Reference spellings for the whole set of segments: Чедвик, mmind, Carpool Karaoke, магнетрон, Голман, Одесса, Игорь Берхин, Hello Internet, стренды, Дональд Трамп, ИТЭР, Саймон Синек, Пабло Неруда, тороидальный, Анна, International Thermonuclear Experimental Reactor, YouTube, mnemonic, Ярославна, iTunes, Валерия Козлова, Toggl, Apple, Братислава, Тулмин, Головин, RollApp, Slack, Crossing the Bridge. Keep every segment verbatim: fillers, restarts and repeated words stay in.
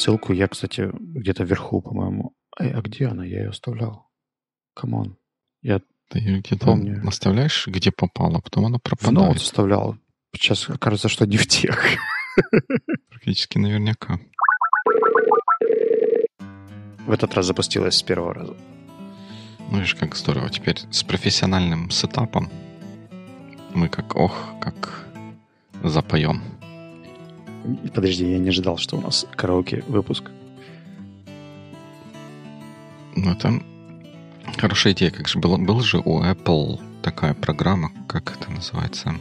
ссылку я, кстати, где-то вверху, по-моему. А, а где она? Я ее оставлял. Камон. Я Ты ее где-то помню. Оставляешь, где попало, потом она пропадает. В ноут оставлял. Сейчас кажется, что не в тех. Практически наверняка. В этот раз запустилась с первого раза. Ну, видишь, как здорово. Теперь с профессиональным сетапом мы как, ох, как запоем. Подожди, я не ожидал, что у нас караоке-выпуск. Ну, это хорошая идея. Как же было, был же у Apple такая программа, как это называется?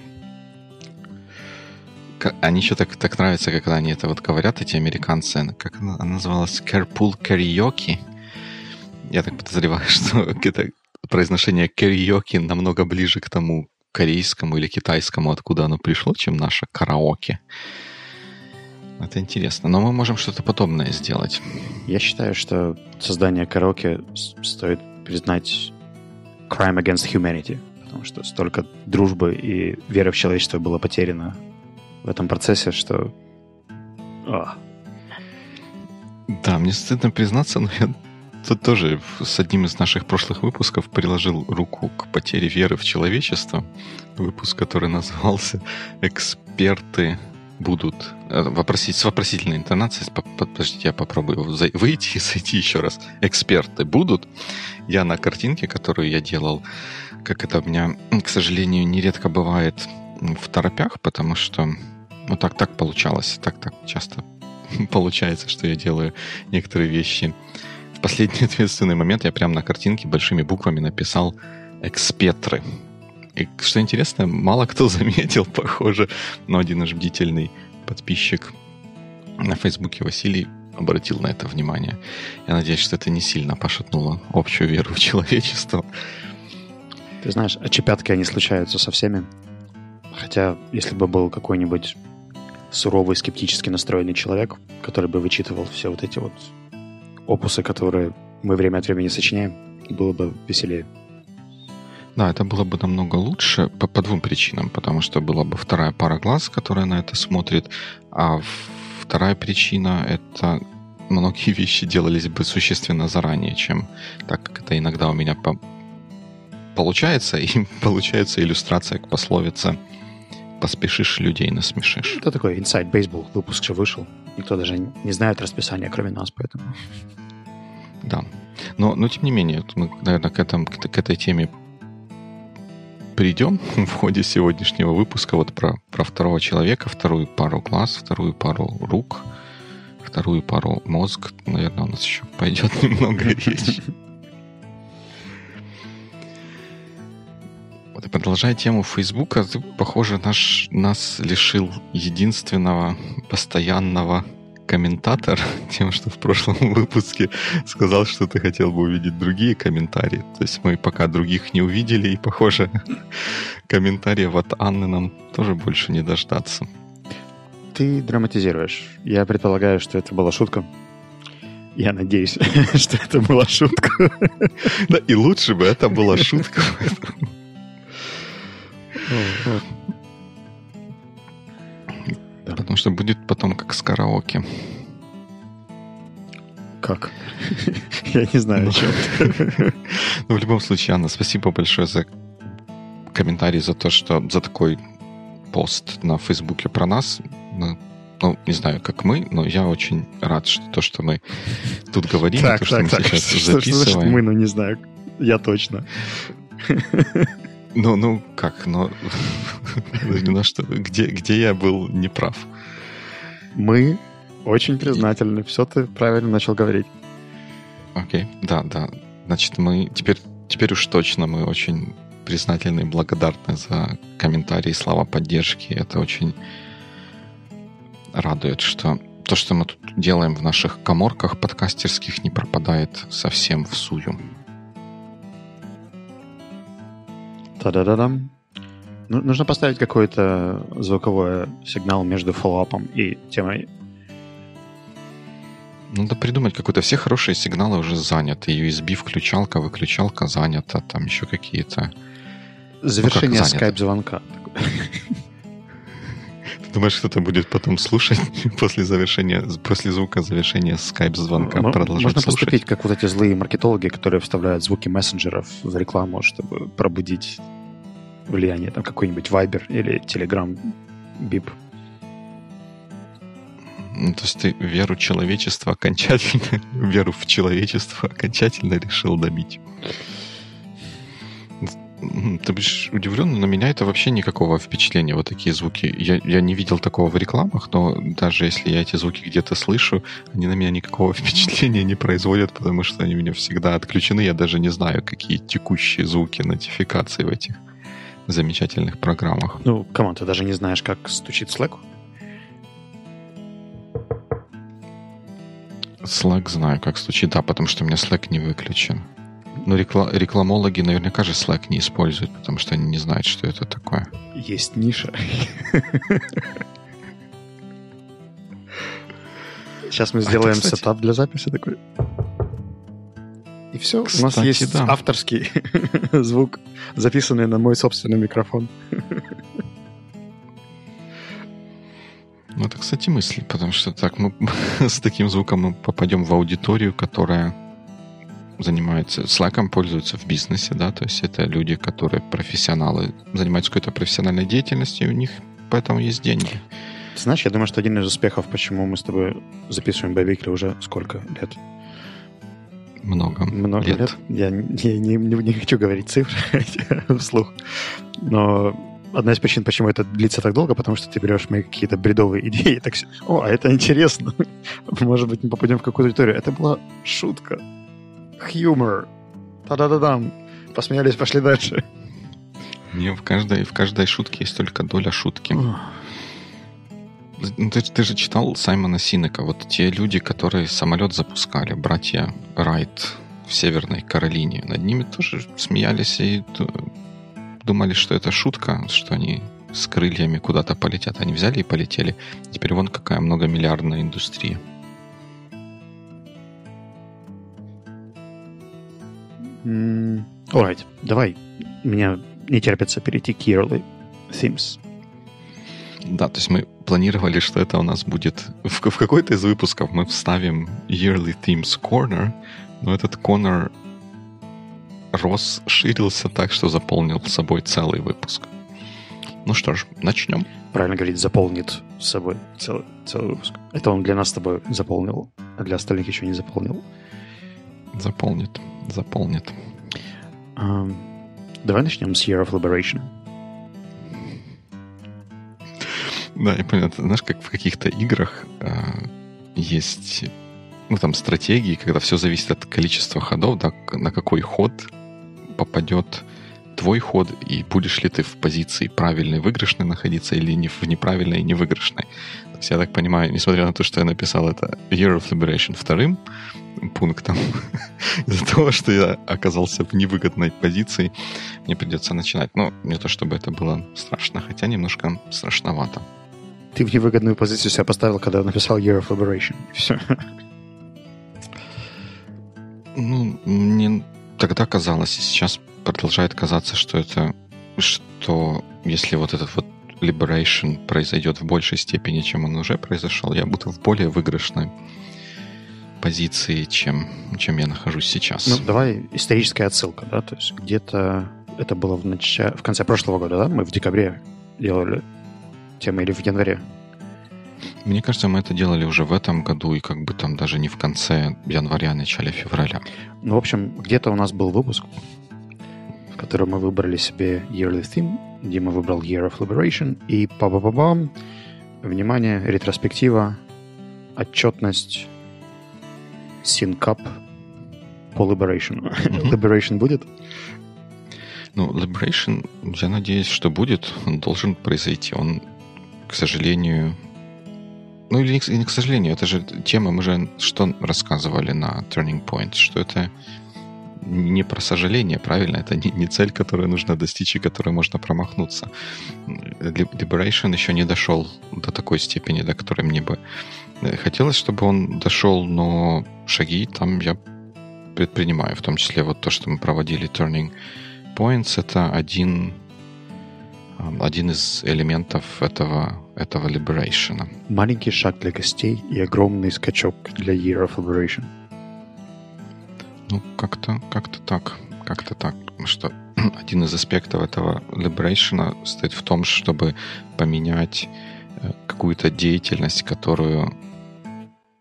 Они еще так, так нравятся, когда они это вот говорят, эти американцы. Как она, она называлась? Carpool Karaoke. Я так подозреваю, что это произношение караоке намного ближе к тому корейскому или китайскому, откуда оно пришло, чем наше караоке. Это интересно. Но мы можем что-то подобное сделать. Я считаю, что создание караоке стоит признать crime against humanity, потому что столько дружбы и веры в человечество было потеряно в этом процессе, что... О. Да, мне стыдно признаться, но я тут тоже с одним из наших прошлых выпусков приложил руку к потере веры в человечество. Выпуск, который назывался «Эксперты будут...» Вопросить, с вопросительной интонацией. Подождите, я попробую выйти и зайти еще раз. «Эксперты будут...» Я на картинке, которую я делал, как это у меня, к сожалению, нередко бывает... в торопях, потому что ну так так получалось, так так часто получается, что я делаю некоторые вещи. В последний ответственный момент я прямо на картинке большими буквами написал «экспетры». И что интересно, мало кто заметил, похоже, но один наш бдительный подписчик на Фейсбуке Василий обратил на это внимание. Я надеюсь, что это не сильно пошатнуло общую веру в человечество. Ты знаешь, очепятки, они случаются со всеми. Хотя, если бы был какой-нибудь суровый, скептически настроенный человек, который бы вычитывал все вот эти вот опусы, которые мы время от времени сочиняем, было бы веселее. Да, это было бы намного лучше по, по двум причинам. Потому что была бы вторая пара глаз, которая на это смотрит. А вторая причина — это многие вещи делались бы существенно заранее, чем так, как это иногда у меня по... получается. И получается иллюстрация к пословице «Поспешишь, людей насмешишь». Это такой Inside Baseball, выпуск же вышел. Никто даже не знает расписания, кроме нас, поэтому... Да. Но, но тем не менее, мы, наверное, к, этому, к, к этой теме придем в ходе сегодняшнего выпуска. Вот про, про второго человека, вторую пару глаз, вторую пару рук, вторую пару мозг. Наверное, у нас еще пойдет немного речь. Продолжая тему Фейсбука, ты, похоже, наш, нас лишил единственного постоянного комментатора тем, что в прошлом выпуске сказал, что ты хотел бы увидеть другие комментарии. То есть мы пока других не увидели, и, похоже, комментариев от Анны нам тоже больше не дождаться. Ты драматизируешь. Я предполагаю, что это была шутка. Я надеюсь, что это была шутка. Да, и лучше бы это была шутка. Да. Потому что будет потом как с караоке. Как? Я не знаю, о чем. Ну, в любом случае, Анна, спасибо большое за комментарий, за то, что за такой пост на Фейсбуке про нас. Ну, не знаю, как мы, но я очень рад, что то, что мы тут говорим, то, что мы сейчас записываем. Мы, ну, не знаю. Я точно. Ну, ну как, но ну, что, где, где я был неправ? Мы очень признательны. Все ты правильно начал говорить. Окей, okay. да, да. Значит, мы теперь, теперь уж точно мы очень признательны и благодарны за комментарии, слова поддержки. Это очень радует, что то, что мы тут делаем в наших каморках подкастерских, не пропадает совсем в сую. Та-да-да-дам. Ну, нужно поставить какой-то звуковой сигнал между фоллоуапом и темой. Надо придумать какой-то. Все хорошие сигналы уже заняты. ю эс би включалка, выключалка занята. Там еще какие-то... Завершение ну, скайп-звонка. Думаешь, кто-то будет потом слушать после завершения, после звука завершения скайп-звонка продолжать слушать? Можно поступить, как вот эти злые маркетологи, которые вставляют звуки мессенджеров в рекламу, чтобы пробудить влияние там какой-нибудь Viber или Telegram бип. Ну, то есть ты веру человечества окончательно, веру в человечество окончательно решил добить. Ты будешь удивлен, на меня это вообще никакого впечатления, вот такие звуки. Я, я не видел такого в рекламах, но даже если я эти звуки где-то слышу, они на меня никакого впечатления не производят, потому что они у меня всегда отключены. Я даже не знаю, какие текущие звуки нотификации в этих замечательных программах. Ну, камон, ты даже не знаешь, как стучит Slack? Slack знаю, как стучит, да, потому что у меня Slack не выключен. Но рекла- рекламологи наверняка же Slack не используют, потому что они не знают, что это такое. Есть ниша. Сейчас мы сделаем это, кстати, сетап для записи такой. И все, кстати, у нас есть да. авторский звук, записанный на мой собственный микрофон. Ну, это, кстати, мысль, потому что так мы с таким звуком мы попадем в аудиторию, которая занимается, Slack'ом пользуются в бизнесе, да, то есть это люди, которые профессионалы, занимаются какой-то профессиональной деятельностью, и у них поэтому есть деньги. Ты знаешь, я думаю, что один из успехов, почему мы с тобой записываем Biweekly уже сколько лет? Много, Много лет. лет. Я, я не, не, не хочу говорить цифры вслух, но одна из причин, почему это длится так долго, потому что ты берешь мои какие-то бредовые идеи и так, о, а это интересно, может быть, мы попадем в какую-то аудиторию. Это была шутка. Humor. Та-да-да-дам. Посмеялись, пошли дальше. Не, в каждой, в каждой шутке есть только доля шутки. Ты, ты же читал Саймона Синека. Вот те люди, которые самолет запускали, братья Райт в Северной Каролине, над ними тоже смеялись и думали, что это шутка, что они с крыльями куда-то полетят. Они взяли и полетели. Теперь вон какая многомиллиардная индустрия. Alright, давай. Меня не терпится перейти к yearly themes. Да, то есть мы планировали, что это у нас будет... В, в какой-то из выпусков мы вставим yearly themes corner, но этот corner рос, ширился так, что заполнил собой целый выпуск. Ну что ж, начнем. Правильно говорить, заполнит собой целый, целый выпуск. Это он для нас с тобой заполнил, а для остальных еще не заполнил. Заполнит. Заполнит. Um, давай начнем с Year of Liberation. Да, я понял. Ты знаешь, как в каких-то играх э, есть, ну, там, стратегии, когда все зависит от количества ходов, да, на какой ход попадет твой ход, и будешь ли ты в позиции правильной выигрышной находиться или не в неправильной и невыигрышной. То есть, я так понимаю, несмотря на то, что я написал это Year of Liberation вторым пунктом, из-за того, что я оказался в невыгодной позиции, мне придется начинать. Но не то, чтобы это было страшно, хотя немножко страшновато. Ты в невыгодную позицию себя поставил, когда написал Year of Liberation. Все. Ну, мне тогда казалось, и сейчас продолжает казаться, что это, что если вот этот вот liberation произойдет в большей степени, чем он уже произошел, я буду в более выигрышной позиции, чем, чем я нахожусь сейчас. Ну, давай историческая отсылка, да, то есть где-то это было в, нач... в конце прошлого года, да, мы в декабре делали тему или в январе? Мне кажется, мы это делали уже в этом году и как бы там даже не в конце января, а в начале февраля. Ну, в общем, где-то у нас был выпуск, в котором мы выбрали себе Yearly Theme, Дима выбрал Year of Liberation, и па-ба-ба-бам, внимание, ретроспектива, отчетность, Sync-up по Liberation. Mm-hmm. Liberation будет? Ну, Liberation, я надеюсь, что будет. Он должен произойти. Он, к сожалению... Ну, или не, не к сожалению, это же тема, мы же что рассказывали на Turning Points, что это не про сожаление, правильно? Это не, не цель, которую нужно достичь и которой можно промахнуться. Liberation еще не дошел до такой степени, до которой мне бы хотелось, чтобы он дошел, но шаги там я предпринимаю. В том числе вот то, что мы проводили Turning Points, это один один из элементов этого, этого liberation. Маленький шаг для гостей и огромный скачок для Year of Liberation. Ну, как-то, как-то так. Как-то так, что один из аспектов этого liberation стоит в том, чтобы поменять какую-то деятельность, которую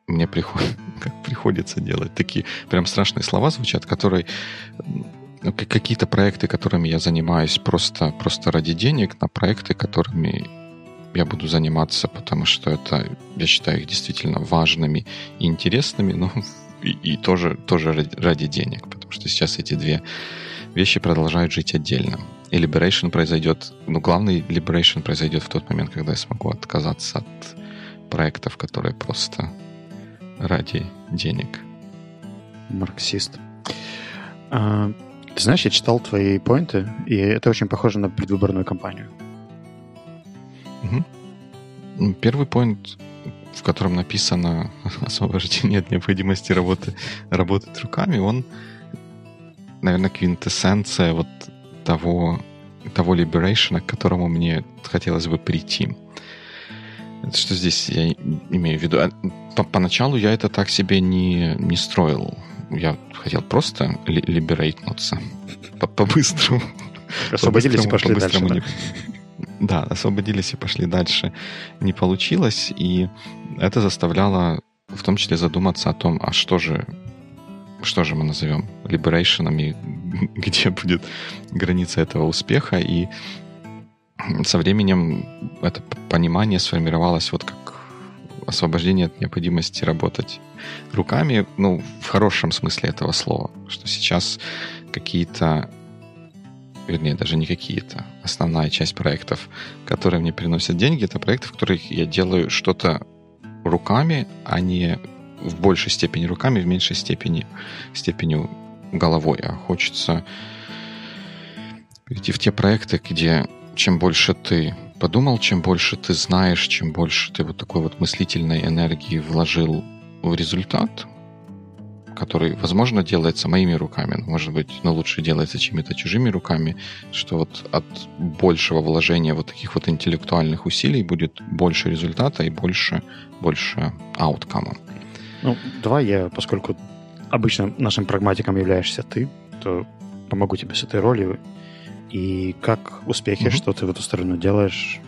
мне приход... приходится делать. Такие прям страшные слова звучат, которые... Какие-то проекты, которыми я занимаюсь просто, просто ради денег, на проекты, которыми я буду заниматься, потому что это, я считаю их действительно важными и интересными, но и, и тоже, тоже ради денег, потому что сейчас эти две вещи продолжают жить отдельно. И liberation произойдет, ну, главный liberation произойдет в тот момент, когда я смогу отказаться от проектов, которые просто ради денег. Марксист. А... Ты знаешь, я читал твои поинты, и это очень похоже на предвыборную кампанию. Угу. Первый поинт, в котором написано освобождение от необходимости работы, работать руками, он, наверное, квинтэссенция вот того, того liberation, к которому мне хотелось бы прийти. Что здесь я имею в виду? Поначалу я это так себе не, не строил. Я хотел просто ли, либерейтнуться по-быстрому. Освободились и пошли дальше. Да? Не... да, освободились и пошли дальше. Не получилось, и это заставляло в том числе задуматься о том, а что же, что же мы назовем либерейшеном и где будет граница этого успеха. И со временем это понимание сформировалось вот как освобождение от необходимости работать руками, ну, в хорошем смысле этого слова, что сейчас какие-то, вернее, даже не какие-то, основная часть проектов, которые мне приносят деньги, это проекты, в которых я делаю что-то руками, а не в большей степени руками, в меньшей степени, степенью головой. А хочется идти в те проекты, где чем больше ты подумал, чем больше ты знаешь, чем больше ты вот такой вот мыслительной энергии вложил в результат, который, возможно, делается моими руками, но, может быть, но лучше делается чьими-то чужими руками, что вот от большего вложения вот таких вот интеллектуальных усилий будет больше результата и больше, больше ауткама. Ну, давай я, поскольку обычно нашим прагматиком являешься ты, то помогу тебе с этой ролью. И как успехи, mm-hmm. что ты в эту сторону делаешь?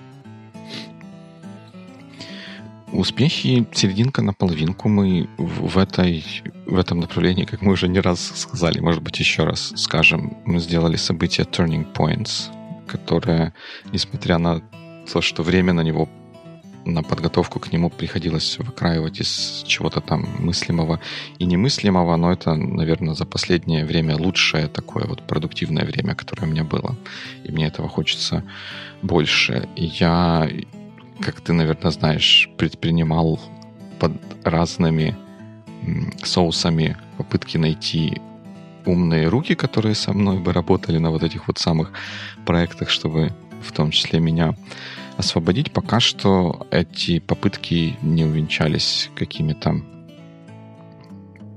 Успехи серединка на половинку. Мы в, этой, в этом направлении, как мы уже не раз сказали, может быть, еще раз скажем, мы сделали событие Turning Points, которое, несмотря на то, что время на него, на подготовку к нему приходилось выкраивать из чего-то там мыслимого и немыслимого, но это, наверное, за последнее время лучшее такое вот продуктивное время, которое у меня было. И мне этого хочется больше. И я, как ты, наверное, знаешь, предпринимал под разными соусами попытки найти умные руки, которые со мной бы работали на вот этих вот самых проектах, чтобы в том числе меня освободить. Пока что эти попытки не увенчались какими-то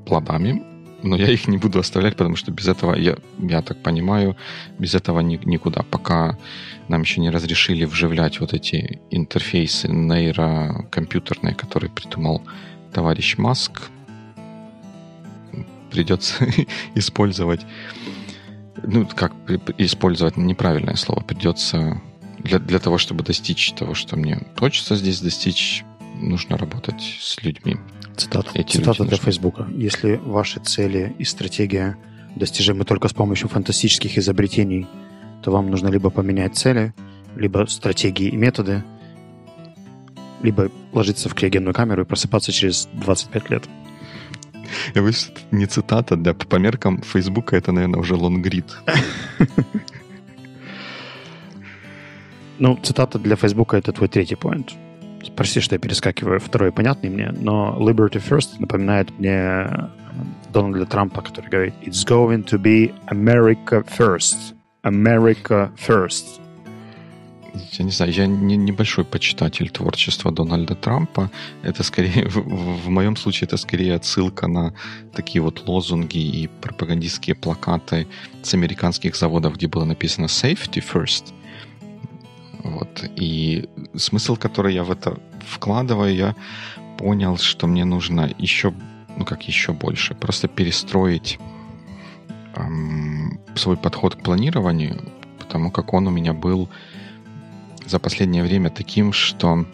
плодами, но я их не буду оставлять, потому что без этого, я, я так понимаю, без этого ни, никуда. Пока нам еще не разрешили вживлять вот эти интерфейсы нейрокомпьютерные, которые придумал товарищ Маск, придется использовать... Ну, как использовать неправильное слово. Придется для, для того, чтобы достичь того, что мне хочется здесь достичь, нужно работать с людьми. Цитата, цитата для Фейсбука. Если ваши цели и стратегия достижимы только с помощью фантастических изобретений, то вам нужно либо поменять цели, либо стратегии и методы, либо ложиться в криогенную камеру и просыпаться через двадцать пять лет. Я боюсь, что это не цитата. Для, по меркам Фейсбука это, наверное, уже лонгрид. Ну, цитата для Фейсбука — это твой третий поинт. Прости, что я перескакиваю. Второй понятный мне, но Liberty First напоминает мне Дональда Трампа, который говорит «It's going to be America first. America first». Я не знаю, я не, небольшой почитатель творчества Дональда Трампа. Это скорее, в, в моем случае, это скорее отсылка на такие вот лозунги и пропагандистские плакаты с американских заводов, где было написано «Safety first». Вот. И смысл, который я в это вкладываю, я понял, что мне нужно еще, ну как еще больше, просто перестроить эм, свой подход к планированию, потому как он у меня был за последнее время таким, что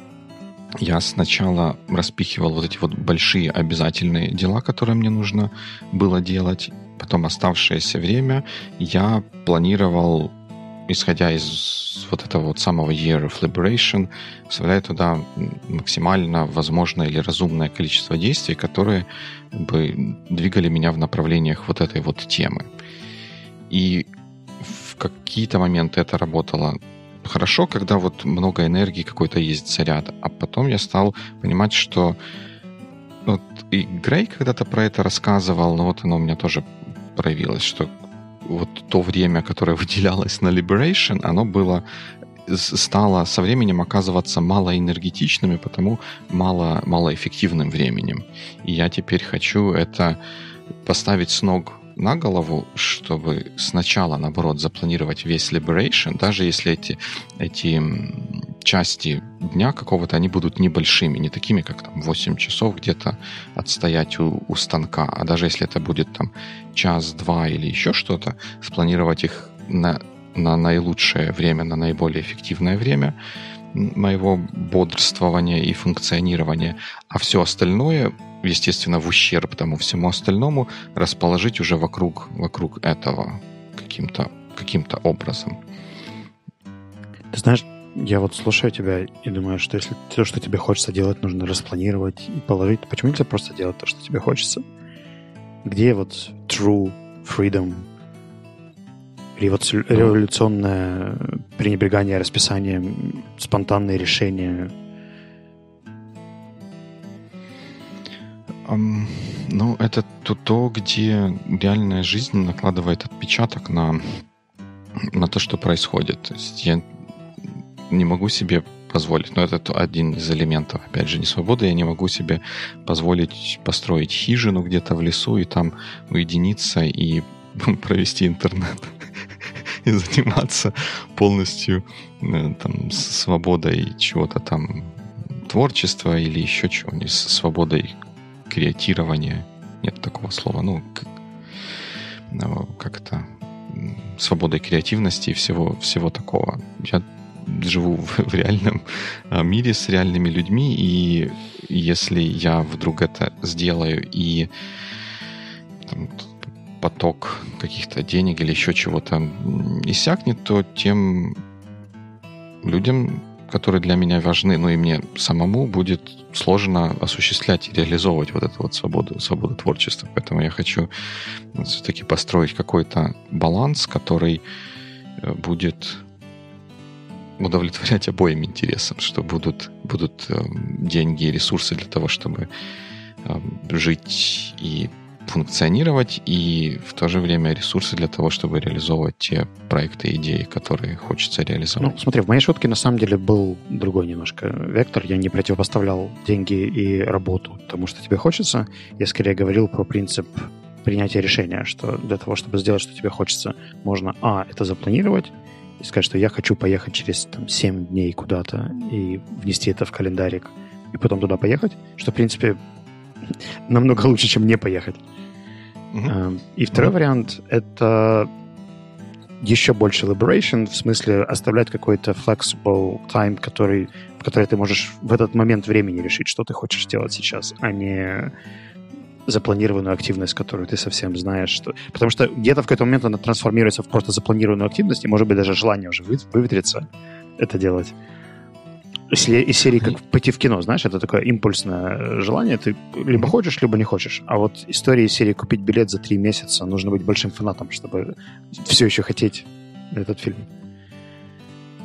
я сначала распихивал вот эти вот большие обязательные дела, которые мне нужно было делать. Потом оставшееся время я планировал, исходя из вот этого вот самого Year of Liberation, вставляя туда максимально возможное или разумное количество действий, которые бы двигали меня в направлениях вот этой вот темы. И в какие-то моменты это работало хорошо, когда вот много энергии какой-то есть заряд. А потом я стал понимать, что... Вот и Грей когда-то про это рассказывал, но вот оно у меня тоже проявилось, что вот то время, которое выделялось на Liberation, оно было, стало со временем оказываться малоэнергетичным и потому мало, малоэффективным временем. И я теперь хочу это поставить с ног на голову, чтобы сначала, наоборот, запланировать весь Liberation, даже если эти, эти части дня какого-то, они будут небольшими, не такими, как там восемь часов где-то отстоять у, у станка, а даже если это будет там час-два или еще что-то, спланировать их на, на наилучшее время, на наиболее эффективное время моего бодрствования и функционирования, а все остальное, естественно, в ущерб тому всему остальному, расположить уже вокруг, вокруг этого каким-то, каким-то образом. Ты знаешь, я вот слушаю тебя и думаю, что если то, что тебе хочется делать, нужно распланировать и положить, почему нельзя просто делать то, что тебе хочется? Где вот true freedom или вот революционное пренебрегание расписанием, спонтанные решения? Um, ну, это то, то, где реальная жизнь накладывает отпечаток на, на то, что происходит. То есть я не могу себе позволить, но это один из элементов, опять же, не свободы, я не могу себе позволить построить хижину где-то в лесу и там уединиться и провести интернет и заниматься полностью там, свободой чего-то там, творчества или еще чего-нибудь, свободой креатирования. Нет такого слова. Ну, как, как это? Свободой креативности и всего, всего такого. Я живу в реальном мире с реальными людьми, и если я вдруг это сделаю и там, поток каких-то денег или еще чего-то иссякнет, то тем людям, которые для меня важны, ну и мне самому, будет сложно осуществлять и реализовывать вот эту вот свободу, свободу творчества. Поэтому я хочу все-таки построить какой-то баланс, который будет удовлетворять обоим интересам, что будут, будут деньги и ресурсы для того, чтобы жить и функционировать, и в то же время ресурсы для того, чтобы реализовывать те проекты, идеи, которые хочется реализовать. Ну, смотри, в моей шутке на самом деле был другой немножко вектор. Я не противопоставлял деньги и работу тому, что тебе хочется. Я скорее говорил про принцип принятия решения, что для того, чтобы сделать, что тебе хочется, можно, а, это запланировать, и сказать, что я хочу поехать через там, семь дней куда-то, и внести это в календарик, и потом туда поехать, что, в принципе, намного лучше, чем не поехать. Uh-huh. И второй uh-huh. вариант — это еще больше liberation, в смысле оставлять какой-то flexible time, который, в который ты можешь в этот момент времени решить, что ты хочешь делать сейчас, а не запланированную активность, которую ты совсем знаешь. Что... Потому что где-то в какой-то момент она трансформируется в просто запланированную активность, и, может быть, даже желание уже выветрится это делать. Из серии как пойти в кино, знаешь, это такое импульсное желание. Ты либо хочешь, либо не хочешь. А вот история из серии купить билет за три месяца, нужно быть большим фанатом, чтобы все еще хотеть этот фильм.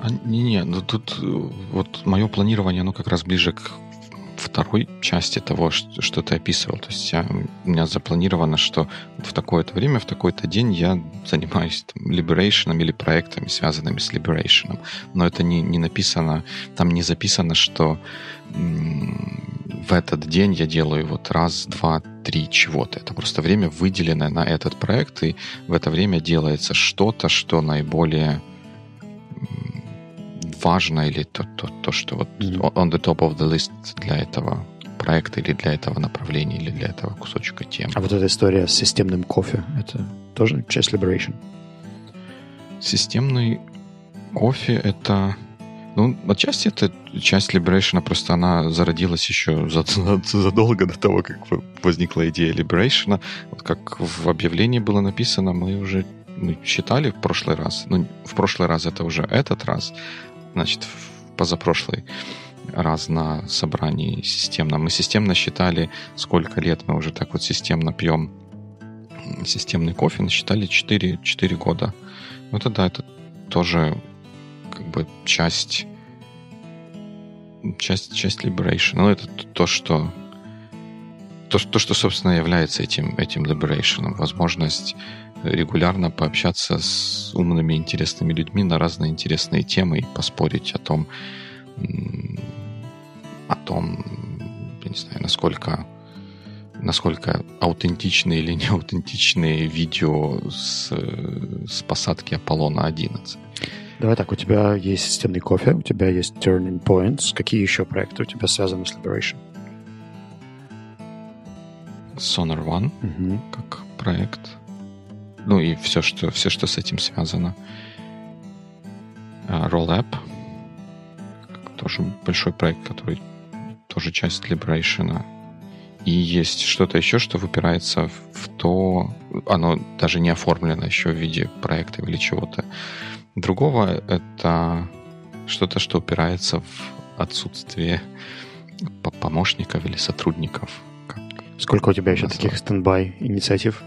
А, не-не, ну тут вот мое планирование, оно как раз ближе к второй части того, что, что ты описывал. То есть я, у меня запланировано, что в такое-то время, в такой-то день я занимаюсь там, Liberation или проектами, связанными с Liberation. Но это не, не написано, там не записано, что м- в этот день я делаю вот раз, два, три чего-то. Это просто время выделено на этот проект, и в это время делается что-то, что наиболее важно или то, то, то что вот mm-hmm. on the top of the list для этого проекта или для этого направления, или для этого кусочка темы. А вот эта история с системным кофе, это тоже часть Liberation? Системный кофе это... Ну, отчасти это часть Liberation, просто она зародилась еще задолго до того, как возникла идея Liberation. Вот как в объявлении было написано, мы уже считали в прошлый раз, ну, в прошлый раз это уже этот раз, значит, в позапрошлый раз на собрании системно. Мы системно считали, сколько лет мы уже так вот системно пьем системный кофе, насчитали четыре, четыре года. Ну, тогда это тоже... как бы часть, часть, часть Liberation. Ну, это то, что то, то, что, собственно, является этим, этим Liberation. Возможность регулярно пообщаться с умными, интересными людьми на разные интересные темы и поспорить о том, о том, я не знаю, насколько насколько аутентичные или неаутентичные видео с, с посадки Аполлона одиннадцать. Давай так, у тебя есть системный кофе, у тебя есть Turning Points. Какие еще проекты у тебя связаны с Liberation? Sonar One угу. как проект. Ну и все, что, все, что с этим связано. Uh, RollApp. Тоже большой проект, который тоже часть Liberation. И есть что-то еще, что выпирается в то... Оно даже не оформлено еще в виде проекта или чего-то другого, это что-то, что упирается в отсутствие помощников или сотрудников. Как Сколько у тебя еще назвать? Таких стендбай инициатив?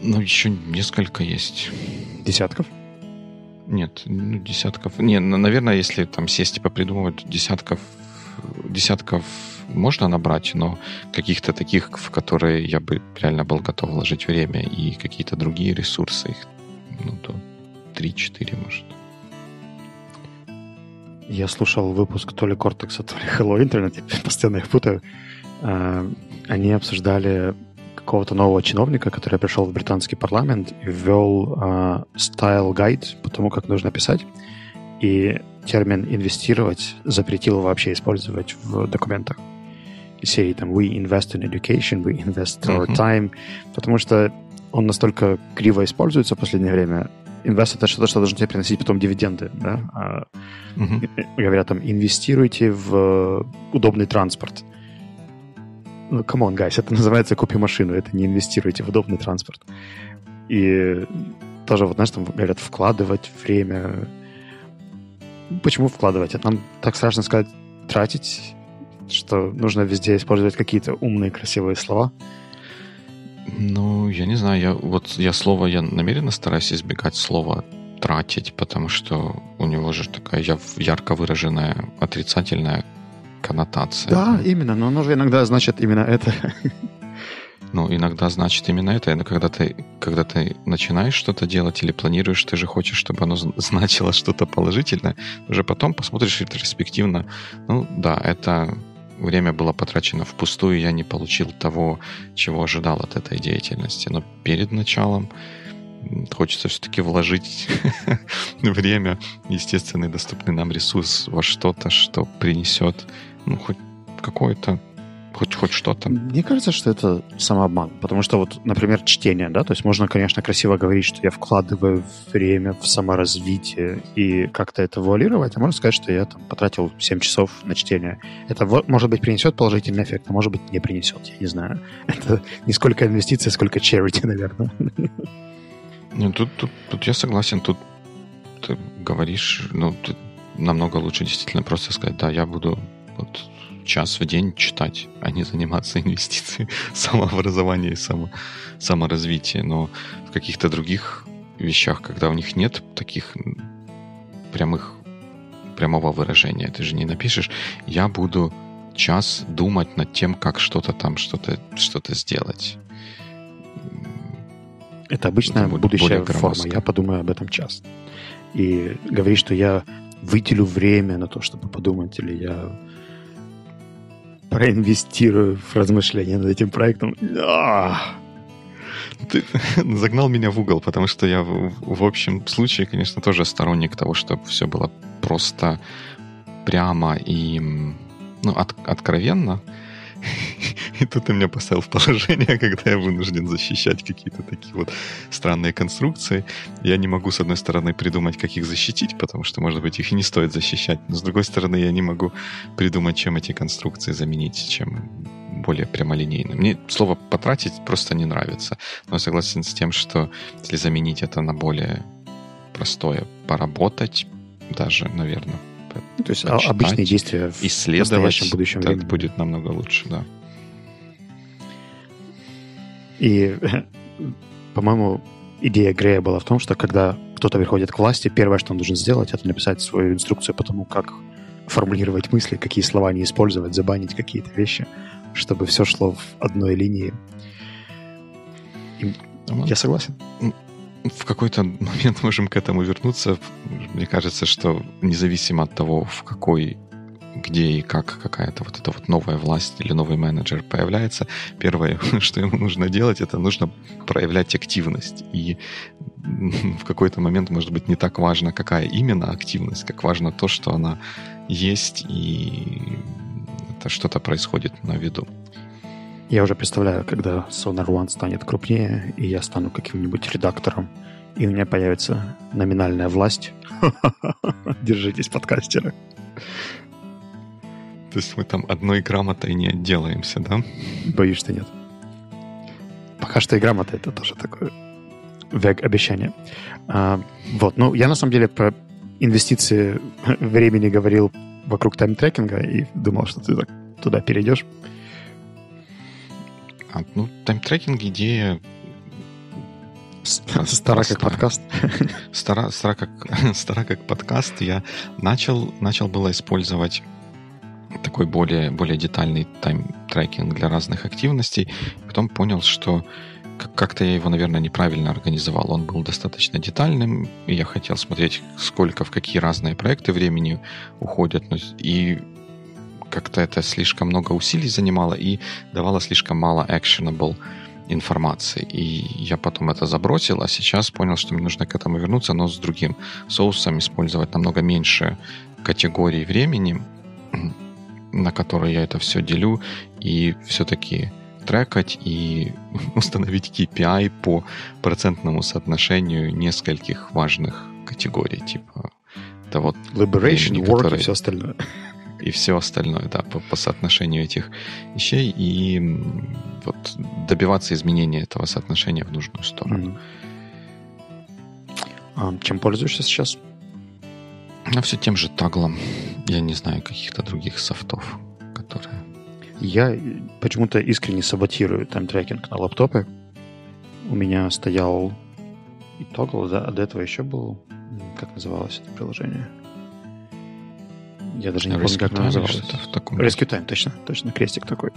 Ну, еще несколько есть. Десятков? Нет, ну, десятков. Не, наверное, если там сесть и попридумывать, десятков, десятков можно набрать, но каких-то таких, в которые я бы реально был готов вложить время и какие-то другие ресурсы, их, ну, то три-четыре, может. Я слушал выпуск то ли Cortex, то ли Hello Internet, я постоянно их путаю. Они обсуждали какого-то нового чиновника, который пришел в британский парламент и ввел стайл-гайд по тому, как нужно писать. И термин «инвестировать» запретил вообще использовать в документах. Серии там «we invest in education», «we invest our time», mm-hmm. потому что он настолько криво используется в последнее время. Инвест — это что-то, что должно тебе приносить потом дивиденды, да? А, mm-hmm. говорят там «инвестируйте в удобный транспорт». Ну, come on, guys, это называется «купи машину», это не «инвестируйте в удобный транспорт». И тоже, вот, знаешь, там говорят «вкладывать время». Почему вкладывать? Это нам так страшно сказать «тратить», что нужно везде использовать какие-то умные, красивые слова? Ну, я не знаю. Я, вот я слово, я намеренно стараюсь избегать слова «тратить», потому что у него же такая ярко выраженная отрицательная коннотация. Да, именно. Но оно же иногда значит именно это. Ну, иногда значит именно это. Но когда ты, когда ты начинаешь что-то делать или планируешь, ты же хочешь, чтобы оно значило что-то положительное. Уже потом посмотришь ретроспективно. Ну, да, это время было потрачено впустую, я не получил того, чего ожидал от этой деятельности. Но перед началом хочется все-таки вложить время, естественный доступный нам ресурс во что-то, что принесет, ну, хоть какое-то Хоть, хоть что-то. Мне кажется, что это самообман. Потому что вот, например, чтение, да, то есть можно, конечно, красиво говорить, что я вкладываю время в саморазвитие и как-то это вуалировать, а можно сказать, что я там потратил семь часов на чтение. Это, может быть, принесет положительный эффект, а может быть, не принесет, я не знаю. Это не сколько инвестиций, сколько charity, наверное. Ну, тут, тут, тут я согласен, тут ты говоришь, ну, тут намного лучше действительно просто сказать, да, я буду вот час в день читать, а не заниматься инвестициями, самообразованием и само, саморазвитием. Но в каких-то других вещах, когда у них нет таких прямых, прямого выражения, ты же не напишешь «я буду час думать над тем, как что-то там, что-то, что-то сделать». Это обычная Это будущая форма. Я подумаю об этом час. И говорить, что я выделю время на то, чтобы подумать, или я проинвестирую в размышления над этим проектом. А-а-а. Ты загнал меня в угол, потому что я в, в общем случае, конечно, тоже сторонник того, чтобы все было просто, прямо и, ну, от, откровенно. И тут ты меня поставил в положение, когда я вынужден защищать какие-то такие вот странные конструкции. Я не могу, с одной стороны, придумать, как их защитить, потому что, может быть, их и не стоит защищать. Но, с другой стороны, я не могу придумать, чем эти конструкции заменить, чем более прямолинейно. Мне слово «потратить» просто не нравится. Но я согласен с тем, что если заменить это на более простое, поработать даже, наверное, ну, то есть почитать, обычные действия в настоящем будущем времени будет намного лучше, да. И, по-моему, идея Грея была в том, что когда кто-то приходит к власти, первое, что он должен сделать, это написать свою инструкцию по тому, как формулировать мысли, какие слова не использовать, забанить какие-то вещи, чтобы все шло в одной линии. И я согласен. В какой-то момент можем к этому вернуться. Мне кажется, что независимо от того, в какой, где и как какая-то вот эта вот новая власть или новый менеджер появляется, первое, что ему нужно делать, это нужно проявлять активность. И в какой-то момент, может быть, не так важно, какая именно активность, как важно то, что она есть и это что-то происходит на виду. Я уже представляю, когда Sonar One станет крупнее, и я стану каким-нибудь редактором, и у меня появится номинальная власть. Держитесь, подкастеры. То есть мы там одной грамотой не отделаемся, да? Боюсь, что нет. Пока что и грамота — это тоже такое вег-обещание. А, вот, ну, я на самом деле про инвестиции времени говорил вокруг таймтрекинга и думал, что ты так туда перейдешь. А, ну, таймтрекинг — идея... Стара, стара как подкаст. Стара, стара, как, стара как подкаст. Я начал, начал было использовать такой более, более детальный тайм-трекинг для разных активностей. Потом понял, что как-то я его, наверное, неправильно организовал. Он был достаточно детальным, и я хотел смотреть, сколько в какие разные проекты времени уходят. И... как-то это слишком много усилий занимало и давало слишком мало actionable информации. И я потом это забросил, а сейчас понял, что мне нужно к этому вернуться, но с другим соусом, использовать намного меньше категорий времени, на которые я это все делю, и все-таки трекать и установить кей пи ай по процентному соотношению нескольких важных категорий, типа того, Liberation, времени, work которые... и все остальное. И все остальное, да, по, по соотношению этих вещей. И вот добиваться изменения этого соотношения в нужную сторону. Mm-hmm. А чем пользуешься сейчас? А все тем же Тагглом. Я не знаю каких-то других софтов, которые... Я почему-то искренне саботирую таймтрекинг на лаптопе. У меня стоял и Toggl, да, а до этого еще был... Как называлось это приложение? Я даже не помню, как называлось. Rescue Time, точно, точно, крестик такой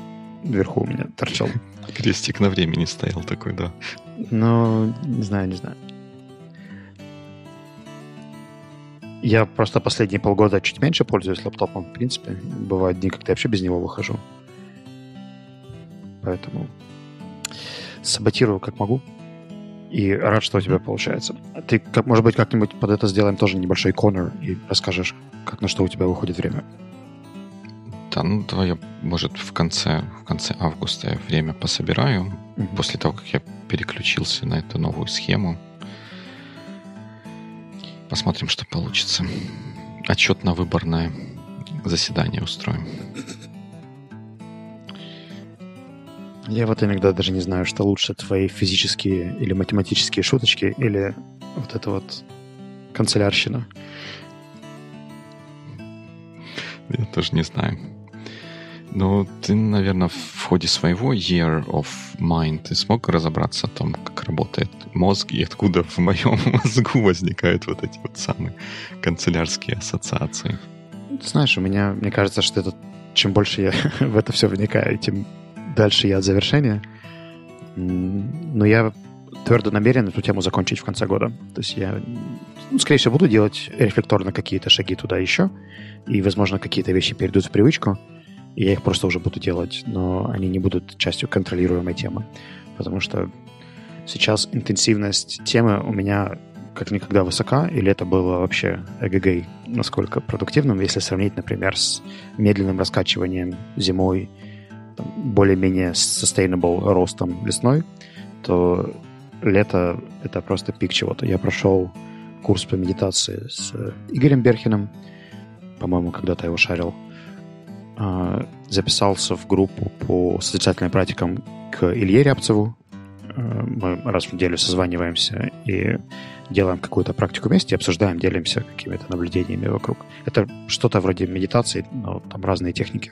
вверху у меня торчал. Крестик на времени стоял такой, да. Ну, не знаю, не знаю. Я просто последние полгода чуть меньше пользуюсь лаптопом, в принципе. Бывают дни, когда я вообще без него выхожу. Поэтому саботирую как могу. И рад, что у тебя получается. Ты, может быть, как-нибудь под это сделаем тоже небольшой corner и расскажешь, как на что у тебя выходит время. Да, ну давай я, может, в конце, в конце августа я время пособираю, mm-hmm. после того, как я переключился на эту новую схему. Посмотрим, что получится. Отчетно-выборное заседание устроим. Я вот иногда даже не знаю, что лучше, твои физические или математические шуточки, или вот эта вот канцелярщина. Я тоже не знаю. Но ты, наверное, в ходе своего Year of Mind ты смог разобраться о том, как работает мозг и откуда в моем мозгу возникают вот эти вот самые канцелярские ассоциации. Ты знаешь, у меня, мне кажется, что это, чем больше я в это все вникаю, тем дальше я от завершения. Но я твердо намерен эту тему закончить в конце года. То есть я, ну, скорее всего, буду делать рефлекторно какие-то шаги туда еще. И, возможно, какие-то вещи перейдут в привычку. И я их просто уже буду делать. Но они не будут частью контролируемой темы. Потому что сейчас интенсивность темы у меня как никогда высока, или это было вообще эгэгэй, насколько продуктивным, если сравнить, например, с медленным раскачиванием зимой, там, более-менее sustainable ростом лесной, то лето — это просто пик чего-то. Я прошел курс по медитации с Игорем Берхиным, по-моему, когда-то его шарил, записался в группу по созерцательным практикам к Илье Рябцеву. Мы раз в неделю созваниваемся и делаем какую-то практику вместе, обсуждаем, делимся какими-то наблюдениями вокруг. Это что-то вроде медитации, но там разные техники.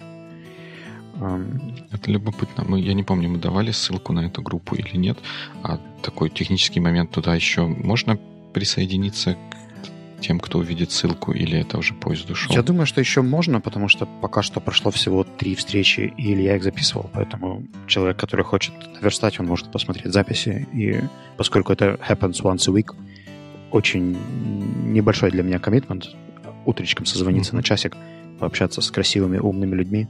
Это любопытно. Мы, я не помню, мы давали ссылку на эту группу или нет. А такой технический момент, туда еще можно присоединиться к тем, кто увидит ссылку, или это уже поезд ушел? Я думаю, что еще можно, потому что пока что прошло всего три встречи, или я их записывал. Поэтому человек, который хочет наверстать, он может посмотреть записи. И поскольку это happens once a week, очень небольшой для меня коммитмент утречком созвониться mm-hmm. на часик, пообщаться с красивыми, умными людьми,